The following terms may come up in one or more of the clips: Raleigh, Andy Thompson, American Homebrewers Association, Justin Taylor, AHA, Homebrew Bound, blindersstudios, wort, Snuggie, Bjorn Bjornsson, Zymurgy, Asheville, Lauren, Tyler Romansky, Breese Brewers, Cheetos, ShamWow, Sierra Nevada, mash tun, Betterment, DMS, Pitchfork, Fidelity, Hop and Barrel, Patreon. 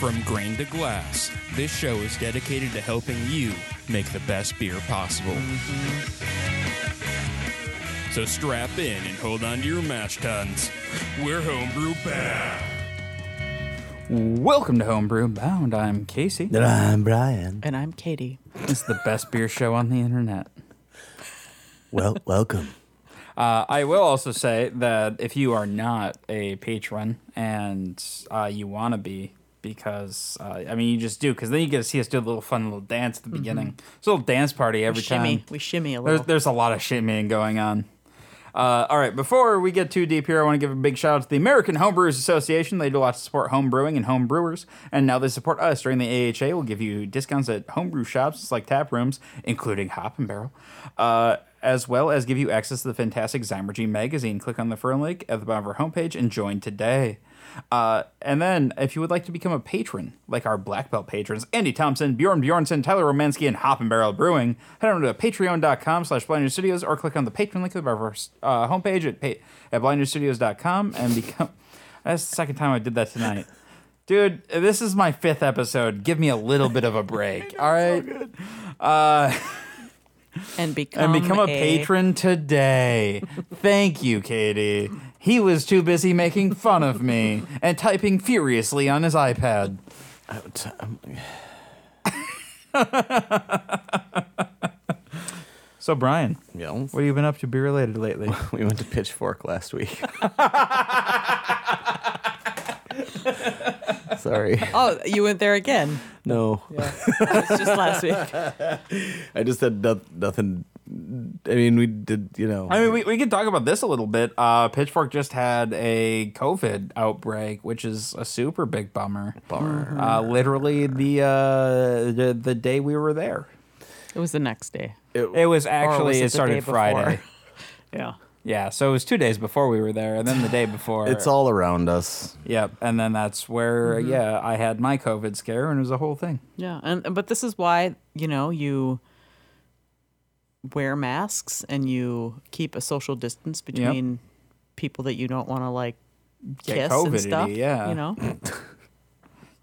From grain to glass, this show is dedicated to helping you make the best beer possible. So strap in and hold on to your mash tuns. We're Homebrew Bound. Welcome to Homebrew Bound. I'm Casey. And I'm Brian. And I'm Katie. It's the best beer show on the internet. Well, welcome. I will also say that if you are not a patron and you want to be, because, I mean, you just do, because then you get to see us do a little fun little dance at the beginning. It's a little dance party every time. We shimmy a little. There's a lot of shimmying going on. All right, before we get too deep here, I want to give a big shout-out to the American Homebrewers Association. They do a lot to support home brewing and home brewers, and now they support us during the AHA. We'll give you discounts at homebrew shops, like tap rooms, including Hop and Barrel, as well as give you access to the fantastic Zymurgy magazine. Click on the Fern link at the bottom of our homepage and join today. And then, if you would like to become a patron, like our Black Belt patrons, Andy Thompson, Bjorn Bjornsson, Tyler Romansky, and Hop and Barrel Brewing, head on to patreon.com/blindersstudios or click on the patron link of our homepage at blindersstudios.com and become... That's the second time I did that tonight. Dude, this is my fifth episode. Give me a little bit of a break, all right? So good. And become a patron today. Thank you, Katie. He was too busy making fun of me and typing furiously on his iPad. So, Brian, what have you been up to beer-related lately? We went to Pitchfork last week. Sorry. Oh, you went there again? No. Yeah. It was just last week. I just had nothing. I mean, we did, you know. I mean, we can talk about this a little bit. Pitchfork just had a COVID outbreak, which is a super big bummer. Mm-hmm. Literally the day we were there. It was the next day. It was actually, it started Friday. Yeah. Yeah, so it was 2 days before we were there, and then the day before. It's all around us. Yep, and then that's where, I had my COVID scare, and it was a whole thing. Yeah, but this is why, you know, you wear masks, and you keep a social distance between people that you don't want to, like, kiss and stuff, you know?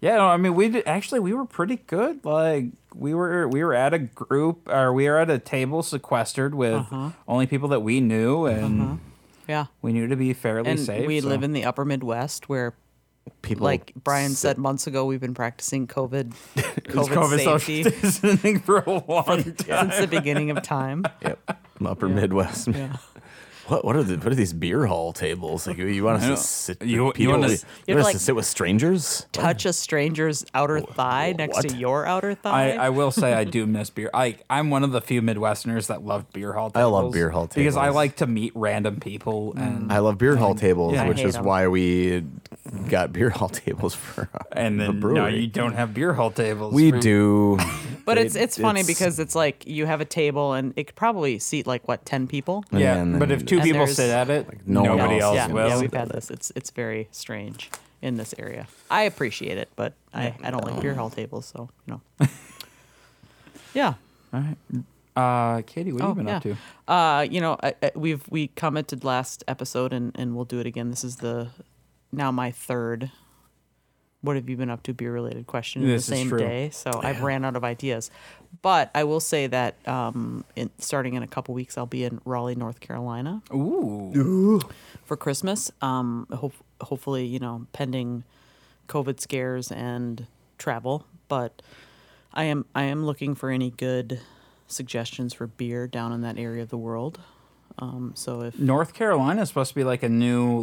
Yeah, no, I mean, we did, actually, we were pretty good, like... We were at a group, or we were at a table sequestered with only people that we knew, and we knew to be fairly safe. We live in the upper Midwest where people, like Brian said months ago, we've been practicing COVID safety social distancing for a long time. Since the beginning of time. Yep, upper Midwest. Yeah. What are these beer hall tables? Like you want us to sit? You want us to sit with strangers? Touch a stranger's outer thigh next to your outer thigh. I will say I do miss beer. I'm one of the few Midwesterners that loved beer hall tables. I love beer hall tables because I like to meet random people. And I love beer hall tables, which is why we got beer hall tables for the brewery. No, you don't have beer hall tables. We do. But it's funny because it's like you have a table and it could probably seat 10 people. Yeah, but if two people sit at it, like nobody else will. Yeah, we've had this. It's very strange in this area. I appreciate it, but I don't like beer hall tables, so you know. Yeah. All right. Katie, what have you been up to? You know, we commented last episode, and we'll do it again. This is now my third. What have you been up to? Beer-related question in the same day, so I've ran out of ideas. But I will say that starting in a couple weeks, I'll be in Raleigh, North Carolina, for Christmas. Hopefully, you know, pending COVID scares and travel. But I am looking for any good suggestions for beer down in that area of the world. So if North Carolina is supposed to be like a new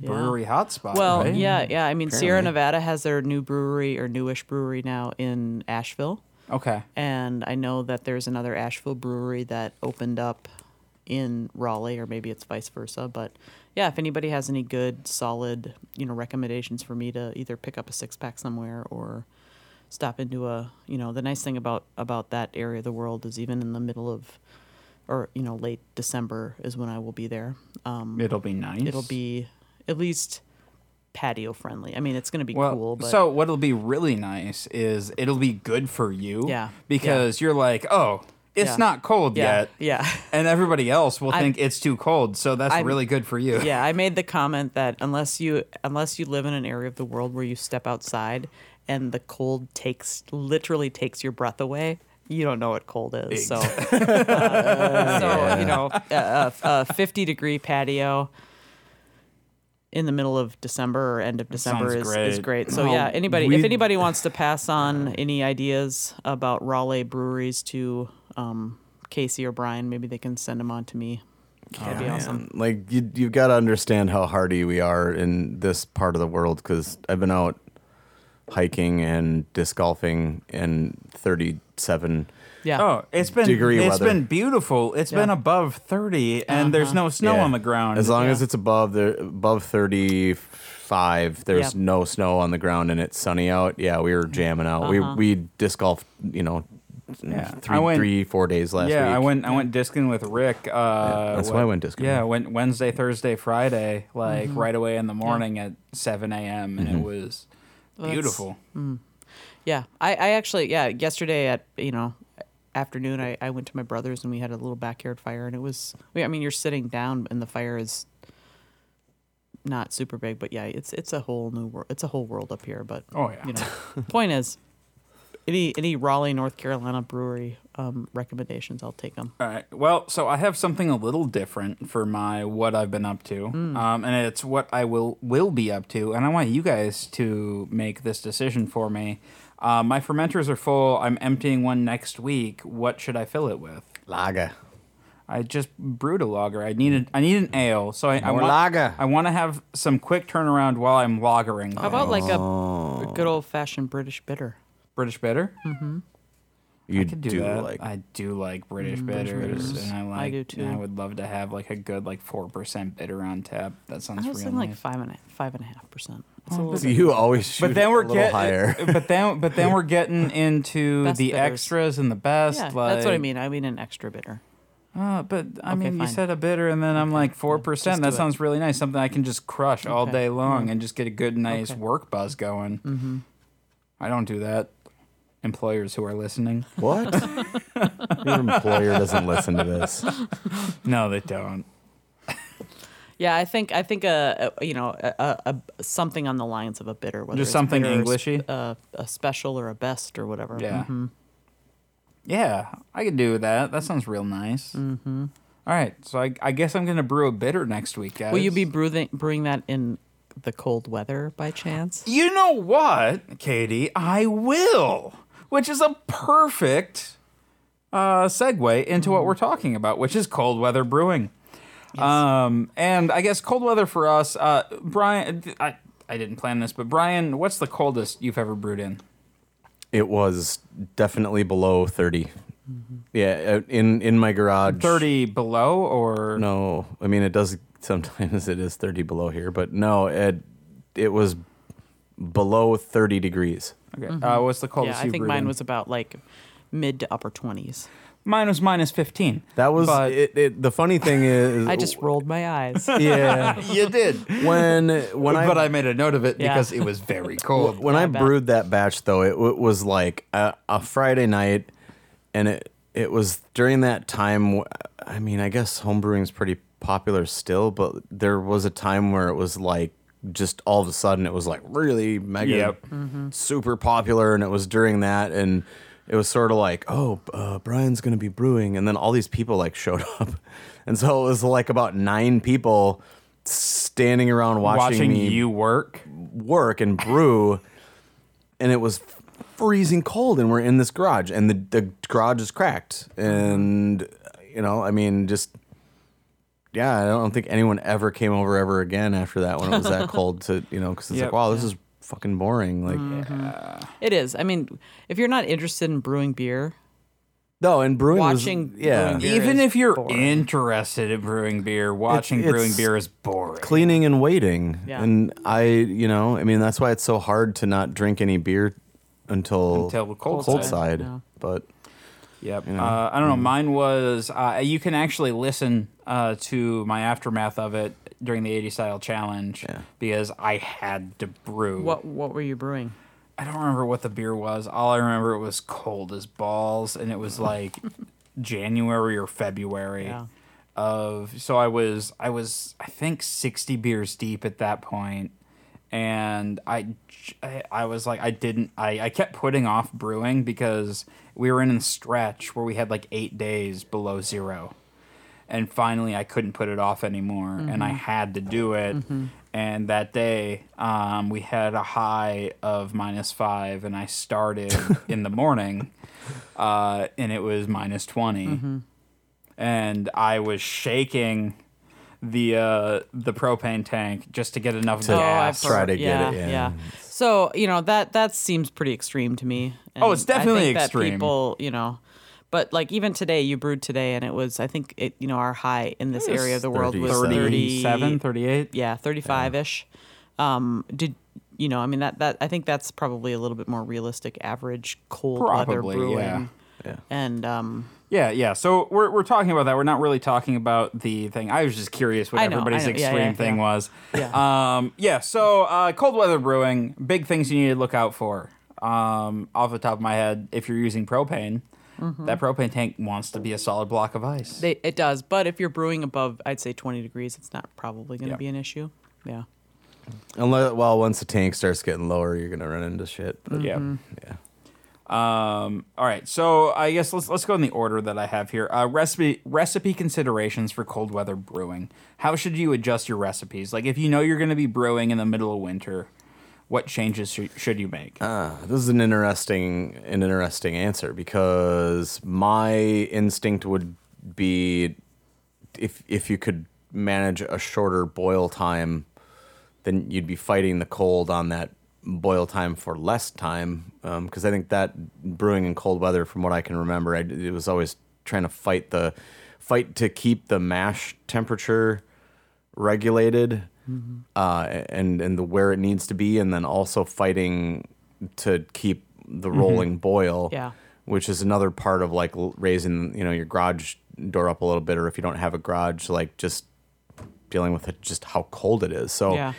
brewery hotspot, right? I mean, apparently. Sierra Nevada has their new brewery or newish brewery now in Asheville. Okay. And I know that there's another Asheville brewery that opened up in Raleigh, or maybe it's vice versa. But yeah, if anybody has any good, solid, you know, recommendations for me to either pick up a 6-pack somewhere or stop into a, you know, the nice thing about that area of the world is even in the middle of, or, you know, late December is when I will be there. It'll be nice. It'll be at least patio friendly. I mean, it's going to be cool. But... So what'll be really nice is it'll be good for you. Yeah. Because you're like, oh, it's not cold yet. Yeah. And everybody else will think it's too cold. So that's really good for you. Yeah. I made the comment that unless you live in an area of the world where you step outside and the cold literally takes your breath away, you don't know what cold is. So, a 50-degree patio in the middle of December or end of December is great. So if anybody wants to pass on any ideas about Raleigh breweries to Casey or Brian, maybe they can send them on to me. That'd be awesome. Like you've got to understand how hardy we are in this part of the world, because I've been out hiking and disc golfing in 37. Yeah. Oh, it's been beautiful. It's been above 30, and there's no snow on the ground. As long as it's above 35, there's no snow on the ground, and it's sunny out. Yeah, we were jamming out. We disc golfed, 4 days last week. Yeah, I went discing with Rick. That's why I went discing. Yeah, I went Wednesday, Thursday, Friday, right away in the morning at 7 a.m., and it was beautiful. Yeah, I actually, yesterday at, afternoon, I went to my brother's and we had a little backyard fire, and it was, you're sitting down and the fire is not super big, but yeah, it's a whole new world. It's a whole world up here, but point is, any Raleigh, North Carolina brewery recommendations, I'll take them. All right. Well, so I have something a little different for my what I've been up to, and it's what I will be up to, and I want you guys to make this decision for me. My fermenters are full. I'm emptying one next week. What should I fill it with? Lager. I just brewed a lager. I need an ale, so lager. I want to have some quick turnaround while I'm lagering. How about a good old-fashioned British bitter? British bitter? Mm-hmm. You do that. I do like British bitters, and I do too. And I would love to have a good 4% bitter on tap. That sounds real nice. I was like 5.5%. Oh, so you always shoot higher. But then we're getting into best the bitters. Extras and the best. Yeah, that's what I mean. I mean an extra bitter. You said a bitter, and then I'm 4%. That sounds really nice. Something I can just crush all day long and just get a good, nice work buzz going. Mm-hmm. I don't do that. Employers who are listening. What? Your employer doesn't listen to this. No, they don't. Yeah, I think something on the lines of a bitter, whether just something Englishy, a special or a best or whatever. Yeah, yeah, I could do that. That sounds real nice. Mm-hmm. All right, so I guess I'm gonna brew a bitter next week, guys. Will you be brewing that in the cold weather by chance? You know what, Katie? I will, which is a perfect segue into what we're talking about, which is cold weather brewing. Yes. And I guess cold weather for us, Brian, I didn't plan this, but Brian, what's the coldest you've ever brewed in? It was definitely below 30. Mm-hmm. Yeah, in my garage. 30 below or? No, it does, sometimes it is 30 below here, but no, it was below 30 degrees. Okay, mm-hmm. What's the coldest you've brewed in? I think mine was about mid to upper 20s. Mine was minus 15. That was it. The funny thing is, I just rolled my eyes. Yeah, you did. But I made a note of it because it was very cold. When I brewed that batch, though, it was like a Friday night, and it was during that time. I guess homebrewing is pretty popular still, but there was a time where it was just all of a sudden it was really mega super popular, and it was during that and. It was sort of Brian's going to be brewing. And then all these people showed up. And so it was about 9 people standing around watching me you work and brew. And it was freezing cold, and we're in this garage, and the garage is cracked. And, I don't think anyone ever came over ever again after that when it was that cold to, because it's wow, this is fucking boring. It is. If you're not interested in brewing beer, brewing beer, even if you're boring. Interested in brewing beer, watching brewing beer is boring. Cleaning and waiting, and that's why it's so hard to not drink any beer until the cold side. Yeah. But yep, I don't know. Mine was. You can actually listen to my aftermath of it during the 80 style challenge because I had to brew. What were you brewing? I don't remember what the beer was. All I remember, it was cold as balls, and it was January or February I think 60 beers deep at that point, And I was like, I kept putting off brewing because we were in a stretch where we had like 8 days below zero. And finally, I couldn't put it off anymore, mm-hmm. and I had to do it. Mm-hmm. And that day, we had a high of -5, and I started in the morning, and it was -20. Mm-hmm. And I was shaking the propane tank just to get enough gas. Try to get it in. Yeah. So, you know, that seems pretty extreme to me. And it's definitely extreme. That people, you know... But like even today, you brewed today, and it was, I think, our high in this area of the world was 37, 38. Yeah, 35-ish. Yeah. I think that's probably a little bit more realistic average cold weather brewing. Yeah. And so we're talking about that. We're not really talking about the thing. I was just curious what everybody's extreme thing was. Yeah. So cold weather brewing, big things you need to look out for. Off the top of my head, if you're using propane. Mm-hmm. That propane tank wants to be a solid block of ice. It does, but if you're brewing above, I'd say 20 degrees, it's not probably going to be an issue. Yeah. Once the tank starts getting lower, you're going to run into shit. But mm-hmm. Yeah. All right, so I guess let's go in the order that I have here. Recipe considerations for cold weather brewing. How should you adjust your recipes? Like if you know you're going to be brewing in the middle of winter. What changes should you make? This is an interesting answer because my instinct would be if you could manage a shorter boil time, then you'd be fighting the cold on that boil time for less time. Because I think that brewing in cold weather, from what I can remember, it was always trying to fight to keep the mash temperature regulated. Mm-hmm. And where it needs to be, and then also fighting to keep the rolling mm-hmm. boil, which is another part of like raising your garage door up a little bit, or if you don't have a garage, like just dealing with it, just how cold it is. So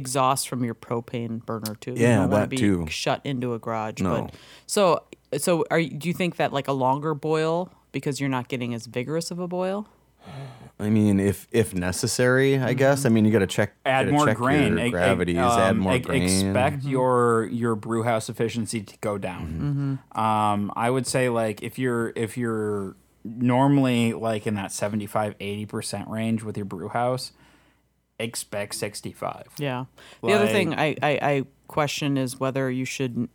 exhaust from your propane burner too. Yeah, you don't want to be too shut into a garage. No. But do you think that like a longer boil because you're not getting as vigorous of a boil? I mean, if necessary, I guess. I mean, you got to check. Add more grain. Gravities. Add more grain. Expect mm-hmm. your brew house efficiency to go down. Mm-hmm. I would say like if you're normally like in that 75-80% range with your brew house, expect 65. Yeah. The other thing I question is whether you should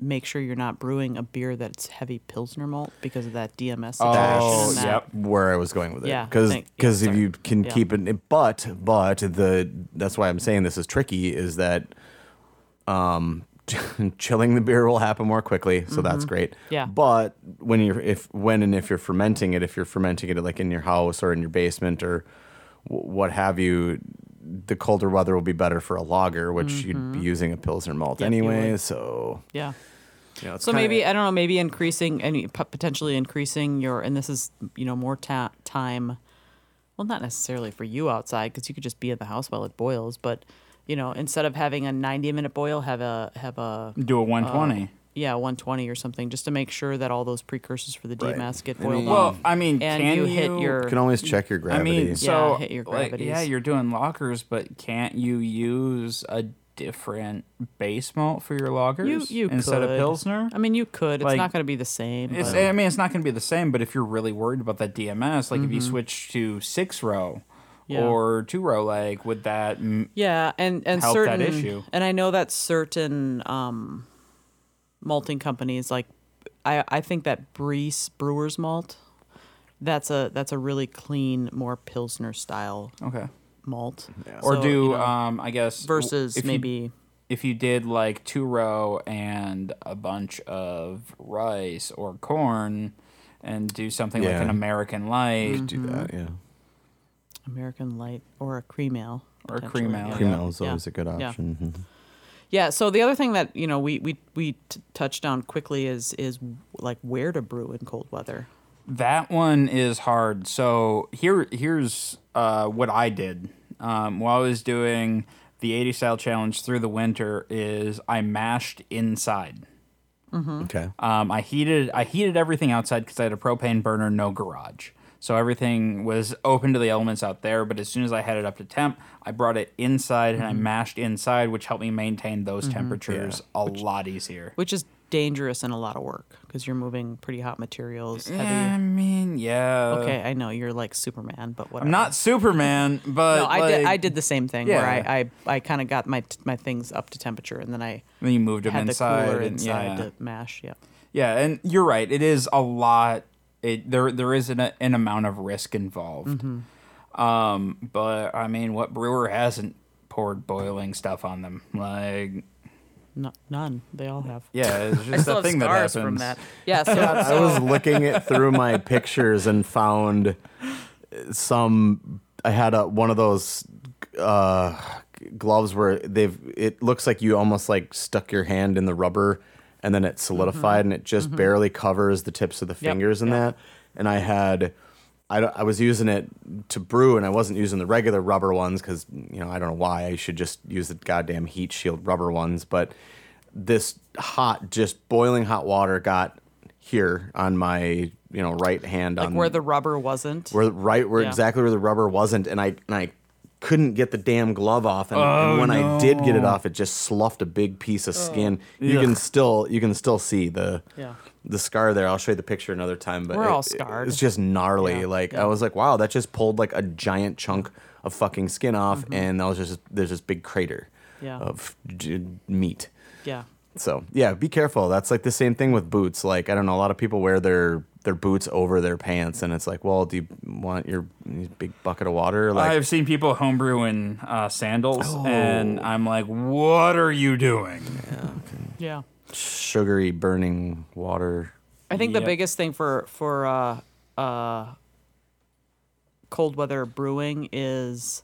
make sure you're not brewing a beer that's heavy Pilsner malt because of that DMS situation. Where I was going with it. Yeah. Because if you can keep it... But that's why I'm saying this is tricky, is that chilling the beer will happen more quickly, so mm-hmm. that's great. Yeah. But if you're fermenting it, like in your house or in your basement or what have you... The colder weather will be better for a lager, which mm-hmm. you'd be using a Pilsner malt anyway. So so maybe increasing and potentially increasing your, and this is more time. Well, not necessarily for you outside because you could just be in the house while it boils. But instead of having a 90-minute boil, do a 120. 120 or something, just to make sure that all those precursors for the DMS get boiled off. Well, I mean, and you can always check your gravity. I mean, hit your gravities. Like, you're doing lockers, but can't you use a different base malt for your lockers instead of Pilsner? I mean, you could. It's not going to be the same. It's not going to be the same, but if you're really worried about that DMS, like mm-hmm. if you switch to 6-row, or 2-row leg, would that and help that issue? And I know that certain... malting companies like I think that Breese Brewers malt, that's a really clean, more Pilsner style malt. Yeah. Or so, I guess versus if you did like 2-row and a bunch of rice or corn and do something like an American Light. You could do that, American Light or a cream ale. Or a cream ale. Cream ale is always a good option. Yeah. Mm-hmm. Yeah, so the other thing that, we touched on quickly is like where to brew in cold weather. That one is hard. So here's what I did while I was doing the 80 style challenge through the winter is I mashed inside. Mm-hmm. Okay. I heated everything outside because I had a propane burner, no garage. So everything was open to the elements out there, but as soon as I had it up to temp, I brought it inside and I mashed inside, which helped me maintain those temperatures lot easier. Which is dangerous and a lot of work because you're moving pretty hot materials. Heavy. I mean, okay, I know you're like Superman, but whatever. I'm not Superman, but no, I did the same thing where I kind of got my things up to temperature and then I you moved them inside, the cooler inside to mash. Yeah, and you're right. It is a lot. There is an amount of risk involved. Mm-hmm. But, I mean, what brewer hasn't poured boiling stuff on them? Like... No, none. They all have. Yeah, it's just a thing that happens. From that. Yeah, so I was looking it through my pictures and found some... I had one of those... gloves where it looks like you almost like stuck your hand in the rubber and then it solidified and it just barely covers the tips of the fingers that. And I was using it to brew and I wasn't using the regular rubber ones because, you know, I don't know why I should just use the goddamn heat shield rubber ones. But this hot, just boiling hot water got here on my, you know, right hand. Like on where the rubber wasn't? Exactly where the rubber wasn't. And I couldn't get the damn glove off, and when I did get it off, it just sloughed a big piece of skin. You can still see the scar there. I'll show you the picture another time, but we're all scarred. It's just gnarly. Yeah. Like I was like, wow, that just pulled like a giant chunk of fucking skin off, and that was just there's this big crater of meat. Yeah. So yeah, be careful. That's like the same thing with boots. Like I don't know, a lot of people wear their boots over their pants, and it's like, well, do you want your big bucket of water? Like, I've seen people homebrew in sandals, and I'm like, what are you doing? Yeah. Sugary, burning water. I think the biggest thing for cold weather brewing is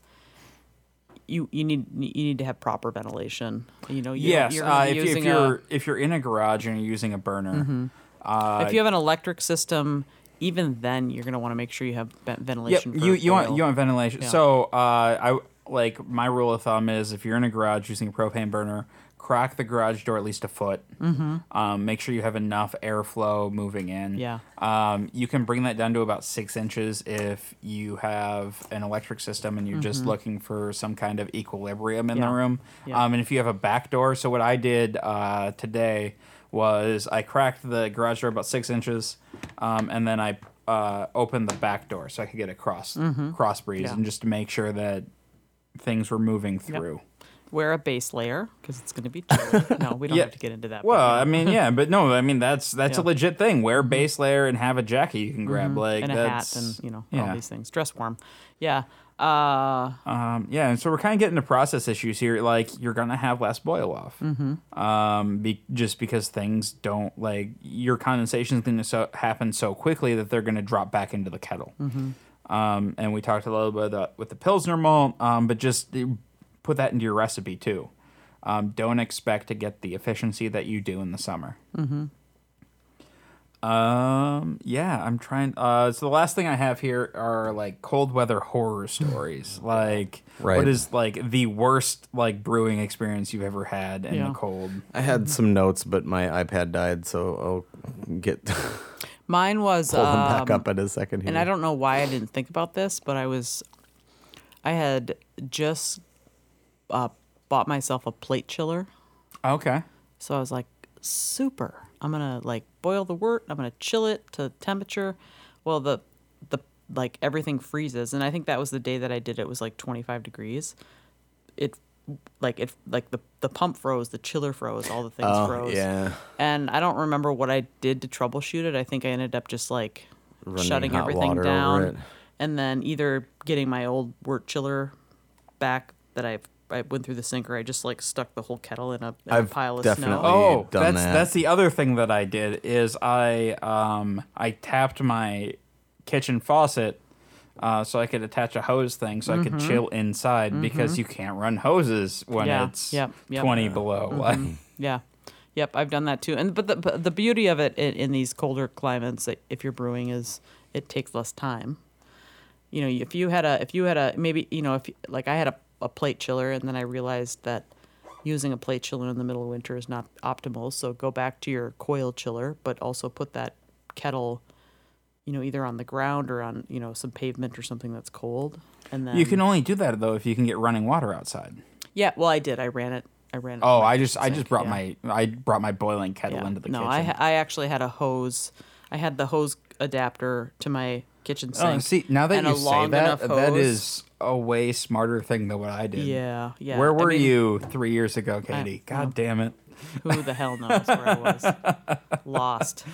you need to have proper ventilation. You know, if you're in a garage and you're using a burner. Mm-hmm. If you have an electric system, even then you're going to want to make sure you have ventilation. Yeah, you want ventilation. Yeah. So my rule of thumb is if you're in a garage using a propane burner, crack the garage door at least a foot. Mm-hmm. Make sure you have enough airflow moving in. Yeah. You can bring that down to about 6 inches if you have an electric system and you're just looking for some kind of equilibrium in the room. Yeah. And if you have a back door, so what I did today was I cracked the garage door about 6 inches, and then I opened the back door so I could get a cross breeze and just to make sure that things were moving through. Yep. Wear a base layer because it's going to be chilly. No, we don't have to get into that. Well, I mean, that's a legit thing. Wear a base layer and have a jacket you can grab, like and a hat and all these things. Dress warm. Yeah. And so we're kind of getting to process issues here. Like, you're going to have less boil off. Mm-hmm. Just because things don't, like, your condensation is going to happen so quickly that they're going to drop back into the kettle. Mm-hmm. And we talked a little bit with the Pilsner malt, but just put that into your recipe, too. Don't expect to get the efficiency that you do in the summer. Mm-hmm. I'm trying. So the last thing I have here are like cold weather horror stories. Like, what is like the worst like brewing experience you've ever had in the cold? I had some notes, but my iPad died, so I'll get. Mine was pull them back up in a second here. And I don't know why I didn't think about this, but I had just bought myself a plate chiller. Okay. So I was like, super. I'm gonna like boil the wort. I'm gonna chill it to temperature. Well, the like everything freezes, and I think that was the day that I did it. It was like 25 degrees. It the pump froze, the chiller froze, all the things froze. Yeah. And I don't remember what I did to troubleshoot it. I think I ended up just like shutting everything down, and then either getting my old wort chiller back that I went through the sinker. I just like stuck the whole kettle in a pile of snow. Oh, that's the other thing that I did is I tapped my kitchen faucet so I could attach a hose thing so I could chill inside because you can't run hoses when it's 20 below. Mm-hmm. Yeah. Yep, I've done that too. And but the beauty of it in these colder climates, if you're brewing, is it takes less time. You know, if I had a plate chiller, and then I realized that using a plate chiller in the middle of winter is not optimal, so go back to your coil chiller, but also put that kettle you know, either on the ground or on, you know, some pavement or something that's cold. And then you can only do that though if you can get running water outside. Yeah, well, I did. I ran it. Oh, I brought my boiling kettle into the kitchen. No, I actually had a hose. I had the hose adapter to my kitchen sink. Oh, see, now that you say that, that is a way smarter thing than what I did. Yeah, yeah. Where were you 3 years ago, Katie? God damn it. Who the hell knows where I was? Lost.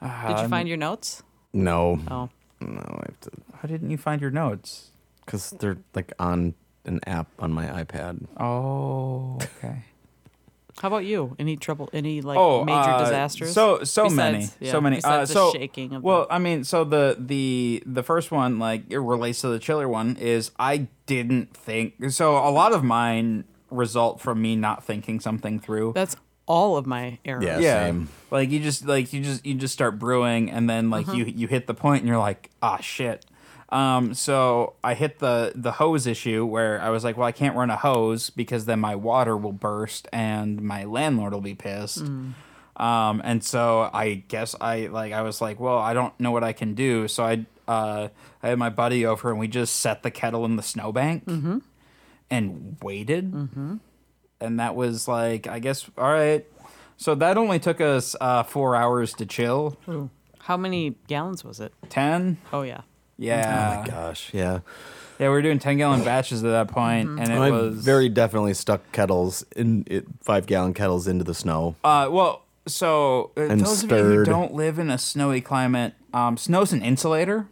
Did you find your notes? No. Oh. No, I have to. How didn't you find your notes? Because they're like on an app on my iPad. Oh, okay. How about you? Any trouble? Any like major disasters? So many. The shaking of the first one, like it relates to the chiller one, is I didn't think. So a lot of mine result from me not thinking something through. That's all of my errors. Yeah. Same. Like you just start brewing and then like you hit the point and you're like, ah, shit. So I hit the hose issue where I was like, well, I can't run a hose because then my water will burst and my landlord will be pissed. Mm. And so I guess I was like, well, I don't know what I can do. So I had my buddy over and we just set the kettle in the snowbank and waited. Mm-hmm. And that was like, I guess, all right. So that only took us 4 hours to chill. Ooh. How many gallons was it? 10. Oh, yeah. Yeah. Oh my gosh. Yeah. Yeah, we were doing 10-gallon batches at that point, and it was very definitely stuck kettles in 5-gallon kettles into the snow. And those of you who don't live in a snowy climate, snow's an insulator.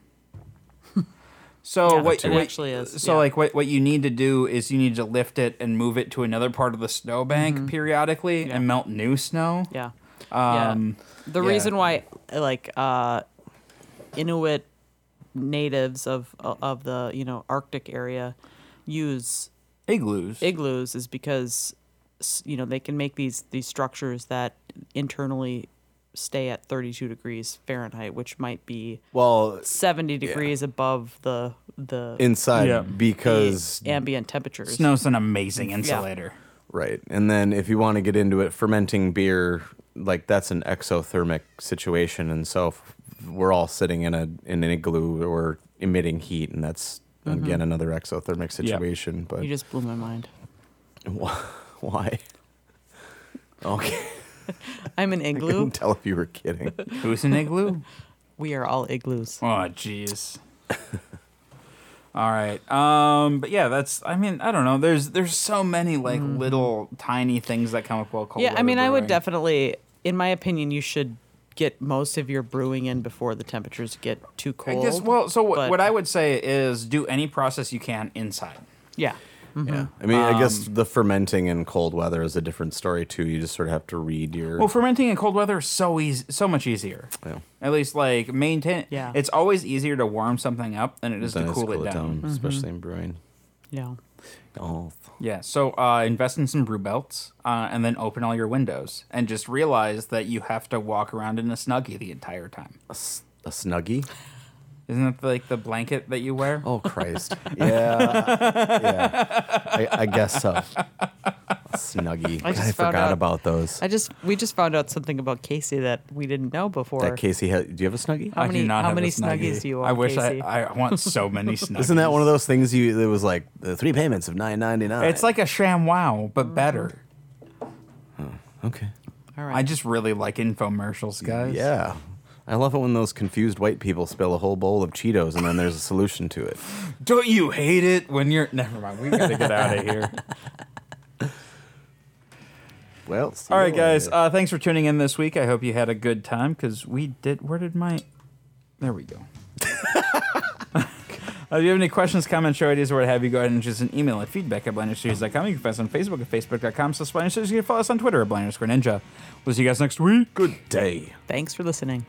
So what you need to do is you need to lift it and move it to another part of the snowbank periodically and melt new snow. Yeah. The reason why Inuit natives of the, you know, Arctic area use igloos is because, you know, they can make these structures that internally stay at 32 degrees Fahrenheit, which might be 70 degrees above the inside because the ambient temperatures. Snow's an amazing insulator. Yeah. Right. And then if you want to get into it, fermenting beer, like that's an exothermic situation, and so we're all sitting in an igloo or emitting heat, and that's again another exothermic situation. But you just blew my mind. Why? Okay. I'm an igloo. I couldn't tell if you were kidding. Who's an igloo? We are all igloos. Oh, jeez. All right. But yeah, that's, I mean, I don't know. There's so many like little tiny things that come up while cold. Yeah, I mean, brewing. I would definitely, in my opinion, you should get most of your brewing in before the temperatures get too cold. I guess, what I would say is do any process you can inside. Yeah. Mm-hmm. Yeah. I mean, I guess the fermenting in cold weather is a different story too. You just sort of have to read your. Well, fermenting in cold weather is so much easier. Yeah. At least like maintain. Yeah. It's always easier to warm something up than it is to cool it down. Mm-hmm. Especially in brewing. Yeah. Oh. Yeah. So invest in some brew belts and then open all your windows and just realize that you have to walk around in a Snuggie the entire time. A Snuggie? Isn't it like the blanket that you wear? Oh, Christ. Yeah. I guess so. Snuggie. I forgot about those. We just found out something about Casey that we didn't know before. That Casey had. Do you have a Snuggie? How many Snuggies do you want? I wish Casey? I want so many Snuggies. Isn't that one of those things it was like the 3 payments of $9.99? It's like a ShamWow, but better. Oh, okay. All right. I just really like infomercials, guys. Yeah. I love it when those confused white people spill a whole bowl of Cheetos and then there's a solution to it. Don't you hate it when you're... Never mind, we gotta get out of here. Well, all right, guys. Thanks for tuning in this week. I hope you had a good time, because we did... Where did my... There we go. If you have any questions, comments, show ideas, or what have you, go ahead and just an email at feedback@blindersstudios.com. You can find us on Facebook at facebook.com/blindersstudios. You can follow us on Twitter at blinderscore ninja. We'll see you guys next week. Good day. Thanks for listening.